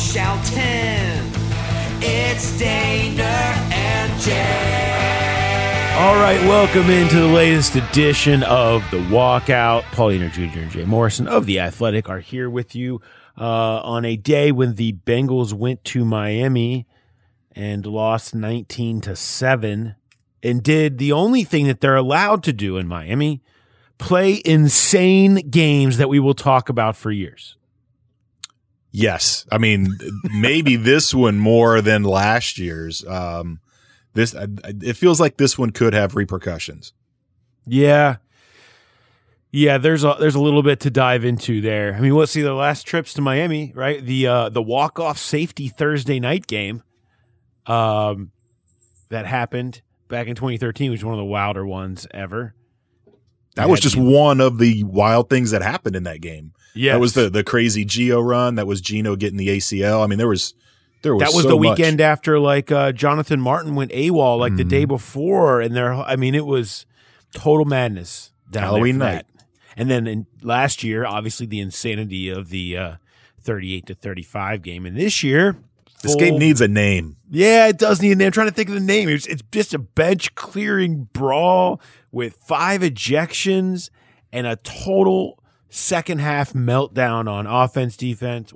Shelton. It's Dana and Jay. All right, welcome into the latest edition of The Walkout. Paul Einer Jr. and Jay Morrison of The Athletic are here with you on a day when the Bengals went to Miami and lost 19-7 and did the only thing that they're allowed to do in Miami, play insane games that we will talk about for years. Yes. I mean, maybe this one more than last year's. It feels like this one could have repercussions. Yeah. Yeah, there's a little bit to dive into there. I mean, we'll see the last trips to Miami, right? The walk-off safety Thursday night game that happened back in 2013, which was one of the wilder ones ever. That was just one of the wild things that happened in that game. Yeah, that was the crazy Geo run. That was Geno getting the ACL. I mean, there was that was so the weekend much. After like Jonathan Martin went AWOL like the day before, and it was total madness. Halloween night, and then last year, obviously the insanity of the 38-35 game, and this year this game needs a name. Yeah, it does need a name. I'm trying to think of the name. It's just a bench clearing brawl with 5 ejections and a total second half meltdown on offense, defense,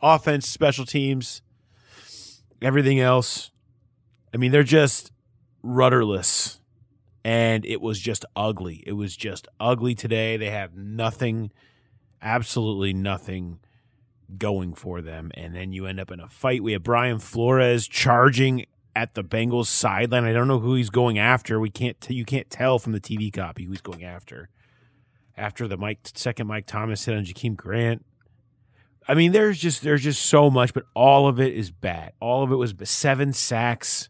offense, special teams, everything else. I mean, they're just rudderless, and it was just ugly. It was just ugly today. They have nothing, absolutely nothing going for them, and then you end up in a fight. We have Brian Flores charging at the Bengals sideline. I don't know who he's going after. You can't tell from the TV copy who he's going after. After the Mike Thomas hit on Jakeem Grant. I mean, there's just so much, but all of it is bad. All of it was 7 sacks.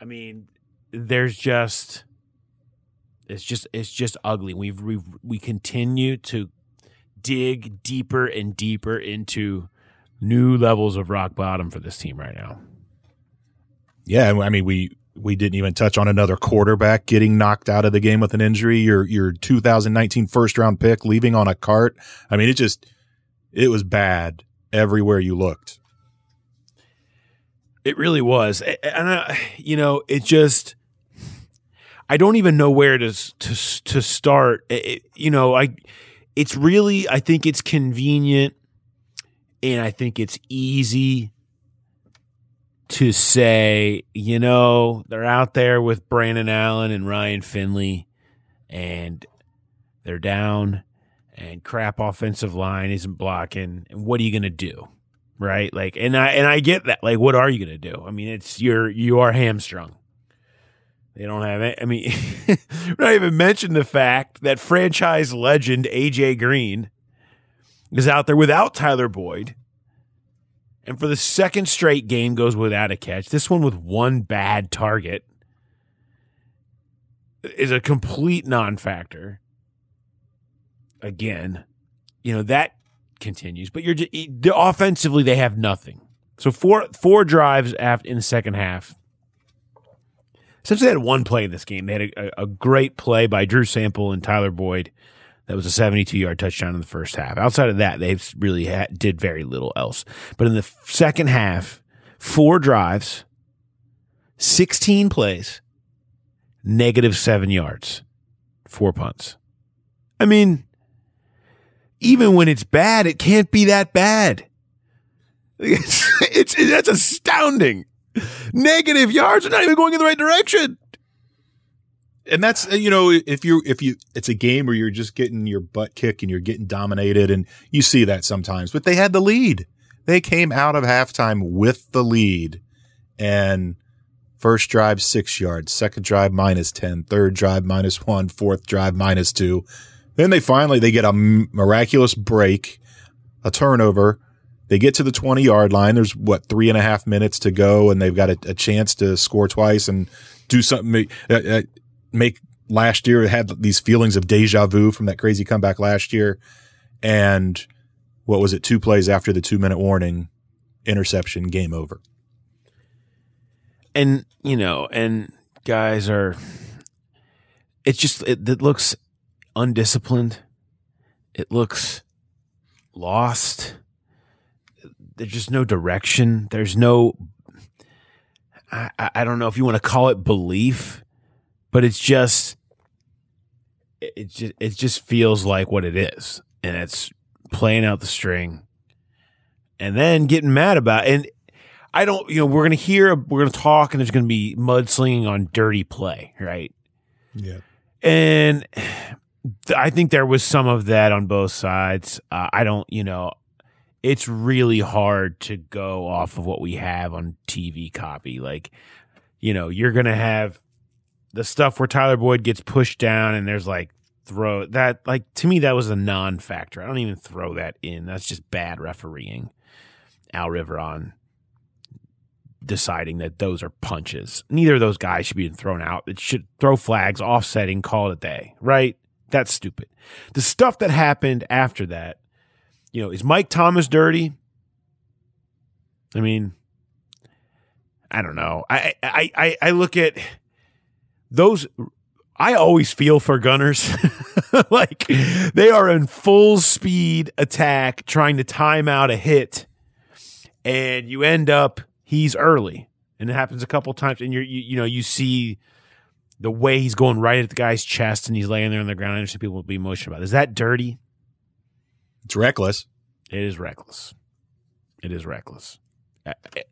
I mean, it's just ugly. We continue to dig deeper and deeper into new levels of rock bottom for this team right now. Yeah, I mean, we didn't even touch on another quarterback getting knocked out of the game with an injury. Your 2019 first-round pick leaving on a cart. I mean, it was bad everywhere you looked. It really was. And I don't even know where to start. It's really, I think it's convenient and I think it's easy to say, they're out there with Brandon Allen and Ryan Finley and they're down and crap offensive line isn't blocking. And what are you going to do? Right? Like, and I get that. Like, what are you going to do? I mean, you are hamstrung. They don't have it. I mean, we're not even mentioning the fact that franchise legend AJ Green is out there without Tyler Boyd. And for the second straight game goes without a catch. This one with one bad target is a complete non-factor. Again, that continues. But offensively, they have nothing. So four drives in the second half. Essentially, they had one play in this game. They had a great play by Drew Sample and Tyler Boyd that was a 72-yard touchdown in the first half. Outside of that, they really did very little else. But in the second half, 4 drives, 16 plays, -7 yards, 4 punts. I mean, even when it's bad, it can't be that bad. That's astounding. Negative yards are not even going in the right direction. And that's, it's a game where you're just getting your butt kicked and you're getting dominated, and you see that sometimes. But they had the lead. They came out of halftime with the lead. And first drive, 6 yards. Second drive, -10. Third drive, -1. Fourth drive, -2. Then they get a miraculous break, a turnover. They get to the 20-yard line. There's, 3.5 minutes to go, and they've got a chance to score twice and do something. Make last year had these feelings of deja vu from that crazy comeback last year. And what was it? 2 plays after the 2-minute warning, interception, game over. And, guys are – it looks undisciplined. It looks lost. there's just no direction. There's no, I don't know if you want to call it belief, but it just feels like what it is, and it's playing out the string and then getting mad about it. And I don't, we're going to talk, and there's going to be mudslinging on dirty play, right? Yeah. And I think there was some of that on both sides. It's really hard to go off of what we have on TV copy. Like, you're going to have the stuff where Tyler Boyd gets pushed down and there's like throw that. Like, to me, that was a non-factor. I don't even throw that in. That's just bad refereeing. Al Riveron deciding that those are punches. Neither of those guys should be thrown out. It should throw flags, offsetting, call it a day, right? That's stupid. The stuff that happened after that, is Mike Thomas dirty? I mean, I don't know. I look at those. I always feel for gunners. Like, they are in full speed attack trying to time out a hit, and you end up he's early, and it happens a couple times, and you see the way he's going right at the guy's chest, and he's laying there on the ground. I understand people will be emotional about it. Is that dirty? It's reckless. It is reckless.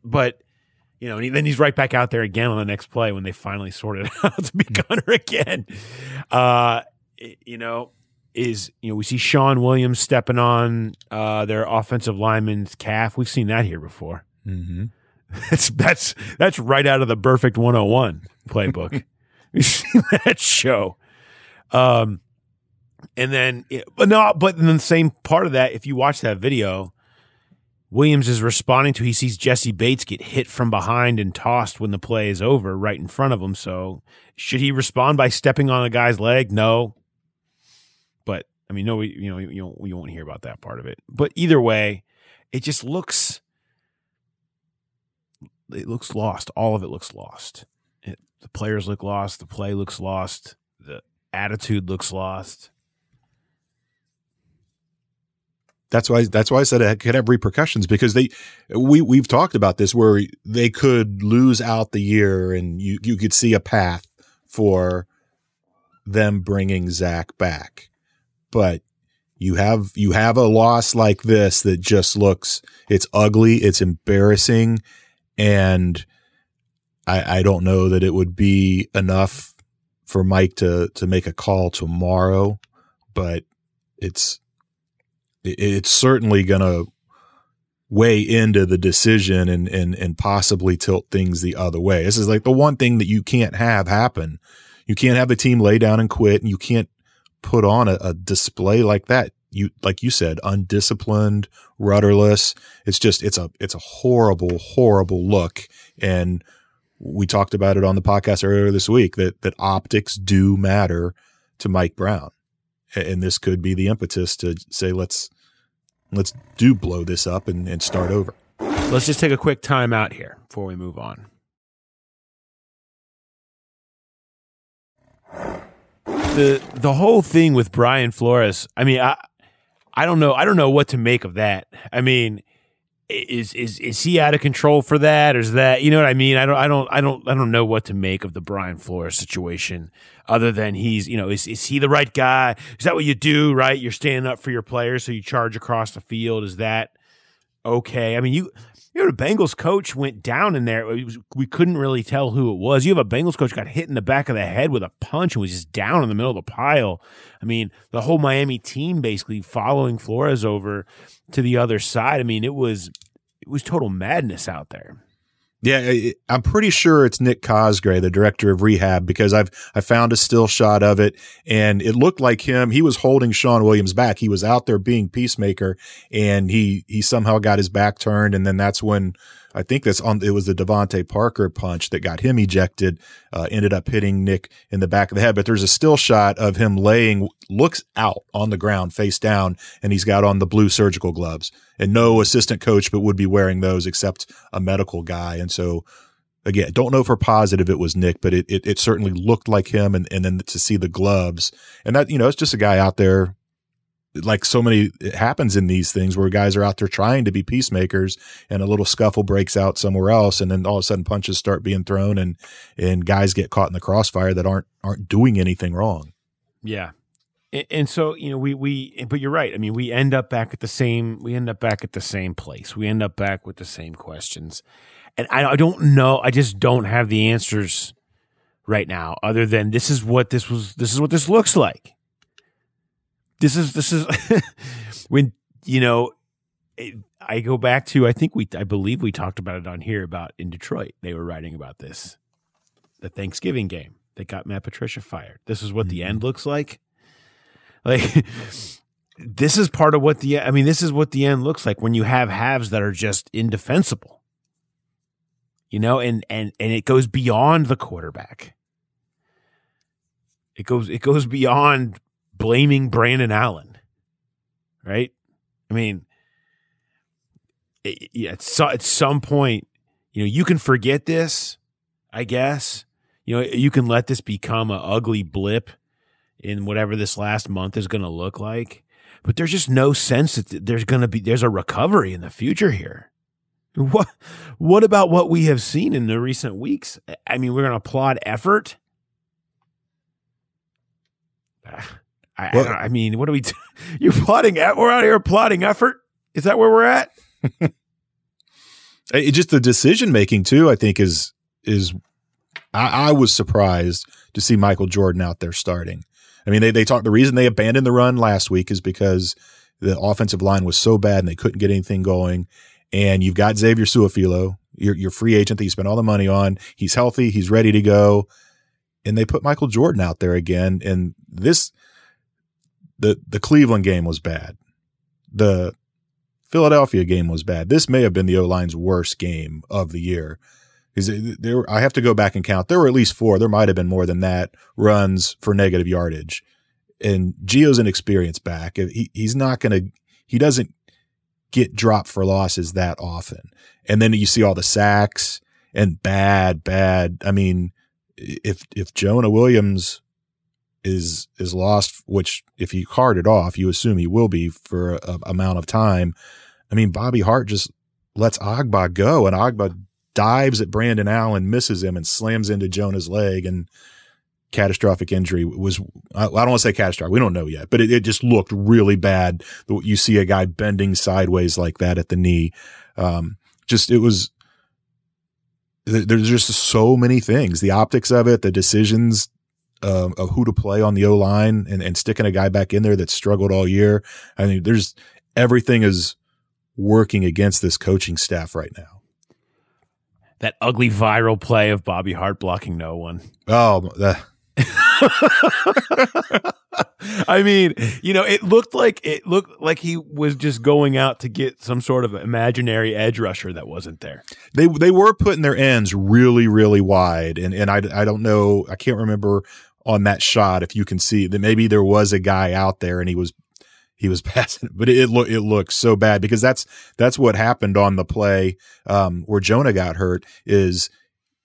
But, then he's right back out there again on the next play when they finally sort it out to be Gunner again. We see Sean Williams stepping on their offensive lineman's calf. We've seen that here before. Mm-hmm. That's right out of the Perfect 101 playbook. We've seen that show. But in the same part of that, if you watch that video, Williams is responding he sees Jesse Bates get hit from behind and tossed when the play is over right in front of him. So should he respond by stepping on a guy's leg? No. But I mean, no, we won't hear about that part of it. But either way, it just looks, it looks lost. All of it looks lost. The players look lost. The play looks lost. The attitude looks lost. That's why I said it could have repercussions, because we've talked about this where they could lose out the year, and you could see a path for them bringing Zach back. But you have a loss like this that just looks, it's ugly, it's embarrassing, and I don't know that it would be enough for Mike to make a call tomorrow, but it's certainly going to weigh into the decision and possibly tilt things the other way. This is like the one thing that you can't have happen. You can't have the team lay down and quit, and you can't put on a display like that. Like you said, undisciplined, rudderless. It's just, it's a horrible, horrible look. And we talked about it on the podcast earlier this week that optics do matter to Mike Brown. And this could be the impetus to say, let's do blow this up and start over. Let's just take a quick time out here before we move on. The whole thing with Brian Flores, I mean, I don't know what to make of that. I mean, is he out of control for that? Or is that, you know what I mean? I don't know what to make of the Brian Flores situation, other than he's, is he the right guy? Is that what you do, right? You're standing up for your players, so you charge across the field. Is that okay? I mean, the Bengals coach went down in there. We couldn't really tell who it was. You have a Bengals coach got hit in the back of the head with a punch and was just down in the middle of the pile. I mean, the whole Miami team basically following Flores over to the other side. I mean, it was total madness out there. Yeah, I'm pretty sure it's Nick Cosgray, the director of rehab, because I found a still shot of it, and it looked like him. He was holding Sean Williams back. He was out there being peacemaker, and he somehow got his back turned, and then that's when I think it was the Devontae Parker punch that got him ejected, ended up hitting Nick in the back of the head. But there's a still shot of him looks out on the ground, face down, and he's got on the blue surgical gloves, and no assistant coach, but would be wearing those except a medical guy. And so again, don't know for positive it was Nick, but it certainly looked like him. And then to see the gloves, and that, it's just a guy out there like so many, it happens in these things where guys are out there trying to be peacemakers and a little scuffle breaks out somewhere else. And then all of a sudden punches start being thrown and guys get caught in the crossfire that aren't doing anything wrong. Yeah. And so, you know, but you're right. I mean, we end up back at the same place. We end up back with the same questions. And I don't know. I just don't have the answers right now, other than this is what this looks like. This is when, you know, I go back to, I believe we talked about it on here about in Detroit. They were writing about this, the Thanksgiving game. They got Matt Patricia fired. This is what the end looks like. Like, this is part of what the end looks like when you have halves that are just indefensible, you know, and it goes beyond the quarterback. It goes beyond blaming Brandon Allen, right? I mean, at some point, you know, you can forget this, I guess. You know, you can let this become an ugly blip in whatever this last month is going to look like, but there's just no sense that there's a recovery in the future here. What about what we have seen in the recent weeks? I mean, we're going to applaud effort. I mean, what are we? You're plotting at? We're out here plotting effort. Is that where we're at? It just the decision making too. I think is. I was surprised to see Michael Jordan out there starting. I mean, they talked. The reason they abandoned the run last week is because the offensive line was so bad and they couldn't get anything going. And you've got Xavier Su'a-Filo, your free agent that you spent all the money on. He's healthy. He's ready to go. And they put Michael Jordan out there again. And this. The Cleveland game was bad. The Philadelphia game was bad. This may have been the O-line's worst game of the year. I have to go back and count. There were at least four. There might have been more than that runs for negative yardage. And Gio's an experienced back. He doesn't get dropped for losses that often. And then you see all the sacks and bad. I mean, if Jonah Williams is lost, which if you card it off, you assume he will be for an amount of time. I mean, Bobby Hart just lets Agba go, and Agba dives at Brandon Allen, misses him, and slams into Jonah's leg, and catastrophic injury was – I don't want to say catastrophic. We don't know yet, but it just looked really bad. You see a guy bending sideways like that at the knee. There's just so many things. The optics of it, the decisions – of who to play on the O-line and sticking a guy back in there that struggled all year. I mean, everything is working against this coaching staff right now. That ugly viral play of Bobby Hart blocking no one. Oh, I mean, you know, it looked like he was just going out to get some sort of imaginary edge rusher that wasn't there. They were putting their ends really, really wide. And I don't know. I can't remember on that shot if you can see that maybe there was a guy out there and he was passing, but it looked so bad because that's what happened on the play where Jonah got hurt is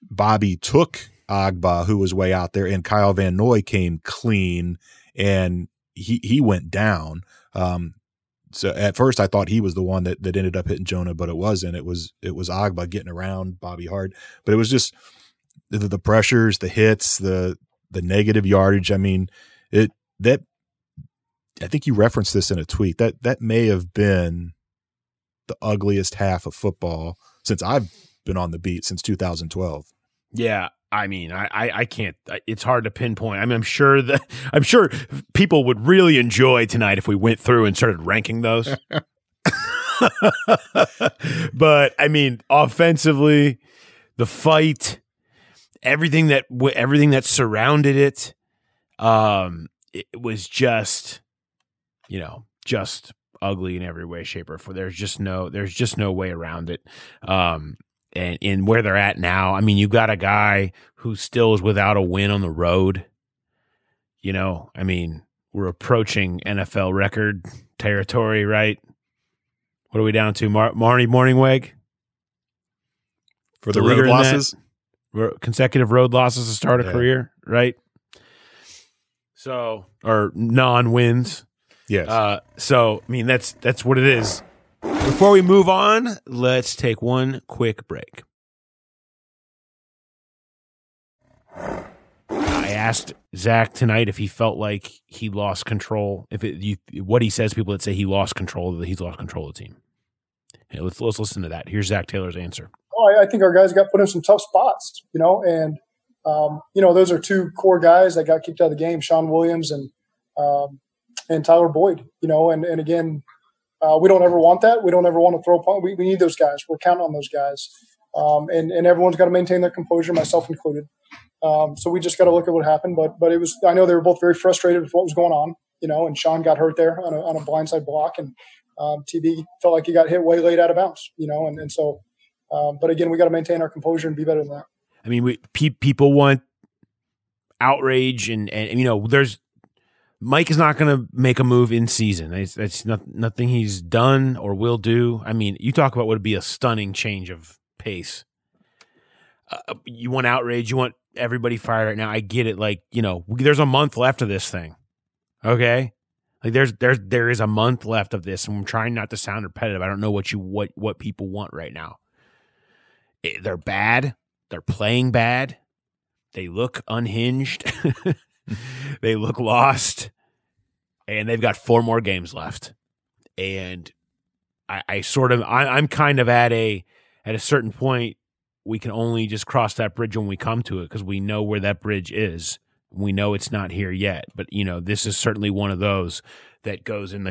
Bobby took Agba, who was way out there, and Kyle Van Noy came clean and he went down. So at first I thought he was the one that ended up hitting Jonah, but it wasn't. It was Agba getting around Bobby Hart. But it was just the pressures, the hits, the negative yardage. I mean, I think you referenced this in a tweet. That may have been the ugliest half of football since I've been on the beat since 2012. Yeah. I mean, I can't. It's hard to pinpoint. I mean, I'm sure people would really enjoy tonight if we went through and started ranking those. But I mean, offensively, the fight, everything that surrounded it, it was just, you know, just ugly in every way, shape, or form. There's just no way around it. And in where they're at now, I mean, you've got a guy who still is without a win on the road. You know, I mean, we're approaching NFL record territory, right? What are we down to, Marnie Morningweg? For the road losses? Consecutive road losses to start a career, right? So, or non-wins. Yes. So, I mean, that's what it is. Before we move on, let's take one quick break. I asked Zach tonight if he felt like he lost control. What he says, people that say he lost control, that he's lost control of the team. Hey, let's listen to that. Here's Zach Taylor's answer. Well, I think our guys got put in some tough spots, and those are two core guys that got kicked out of the game: Sean Williams and Tyler Boyd. And again, we don't ever want that. We don't ever want to throw a punt. We need those guys. We're counting on those guys, and everyone's got to maintain their composure, myself included. So we just got to look at what happened, but it was, I know they were both very frustrated with what was going on, and Sean got hurt there on a blindside block, and TB felt like he got hit way late out of bounds, and so, but again, we got to maintain our composure and be better than that. I mean, people want outrage and there's, Mike is not going to make a move in season. That's nothing he's done or will do. I mean, you talk about what would be a stunning change of pace. You want outrage. You want everybody fired right now. I get it. There's a month left of this thing. Okay, there is a month left of this, and I'm trying not to sound repetitive. I don't know what people want right now. They're bad. They're playing bad. They look unhinged. They look lost, and they've got four more games left. And I'm kind of at a certain point. We can only just cross that bridge when we come to it, because we know where that bridge is. We know it's not here yet, but this is certainly one of those that goes in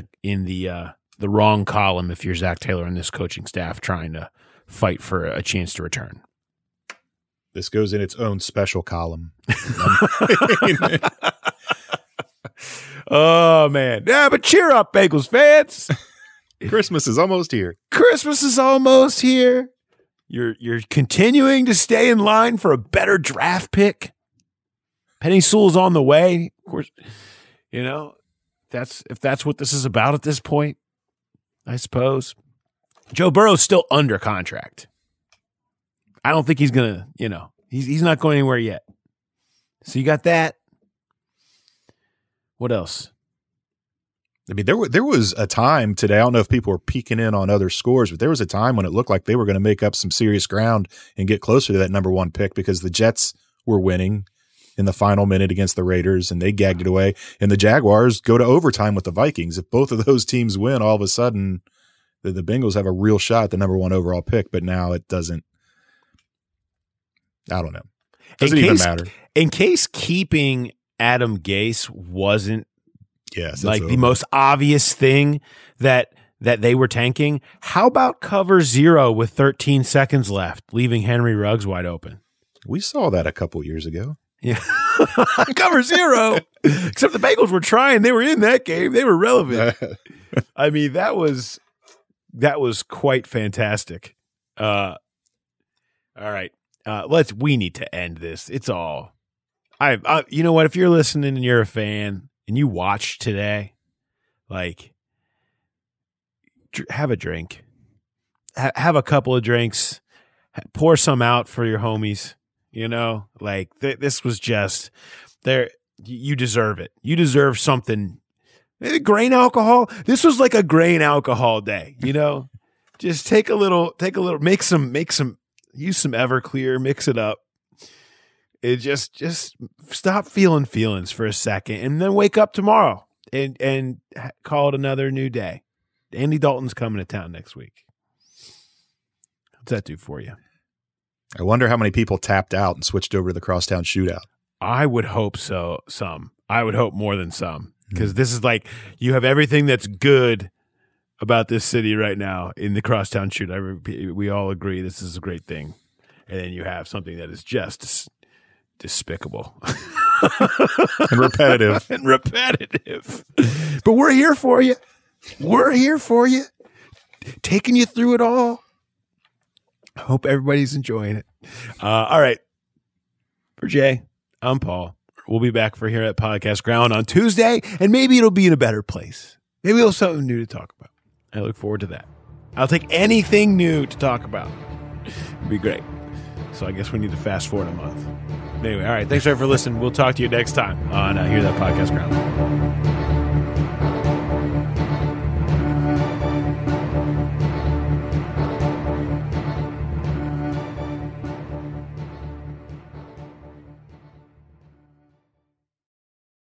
the wrong column if you're Zach Taylor and this coaching staff trying to fight for a chance to return. This goes in its own special column. Oh man! Yeah, but cheer up, Bengals fans. Christmas is almost here. You're continuing to stay in line for a better draft pick. Penny Sewell's on the way, of course. That's what this is about at this point, I suppose. Joe Burrow's still under contract. I don't think he's gonna. He's not going anywhere yet. So you got that. What else? I mean, there was a time today, I don't know if people were peeking in on other scores, but there was a time when it looked like they were going to make up some serious ground and get closer to that number one pick, because the Jets were winning in the final minute against the Raiders, and they gagged it away, and the Jaguars go to overtime with the Vikings. If both of those teams win, all of a sudden the Bengals have a real shot at the number one overall pick, but now it doesn't. I don't know. Doesn't even matter. In case keeping Adam Gase wasn't, yes, like the most obvious thing that they were tanking. How about cover zero with 13 seconds left, leaving Henry Ruggs wide open? We saw that a couple years ago. Yeah. Cover zero. Except the Bengals were trying. They were in that game. They were relevant. I mean, that was quite fantastic. All right. We need to end this. It's all. I you know what? If you're listening and you're a fan, and you watch today, have a drink, have a couple of drinks, pour some out for your homies. This was just there. You deserve it. You deserve something. Grain alcohol. This was like a grain alcohol day. Just take a little, make some, use some Everclear, mix it up. It just stop feeling feelings for a second, and then wake up tomorrow and call it another new day. Andy Dalton's coming to town next week. What's that do for you? I wonder how many people tapped out and switched over to the Crosstown shootout. I would hope so. Some. I would hope more than some, because this is like, you have everything that's good about this city right now in the Crosstown shootout. We all agree this is a great thing, and then you have something that is just despicable and repetitive but we're here for you, taking you through it all. I hope everybody's enjoying it. All right, for Jay, I'm Paul. We'll be back for here at Podcast Ground on Tuesday, and maybe it'll be in a better place. Maybe we'll have something new to talk about. I look forward to that. I'll take anything new to talk about. It'd be great. So I guess we need to fast forward a month. Anyway, all right. Thanks, everyone, for listening. We'll talk to you next time on Hear That Podcast Ground.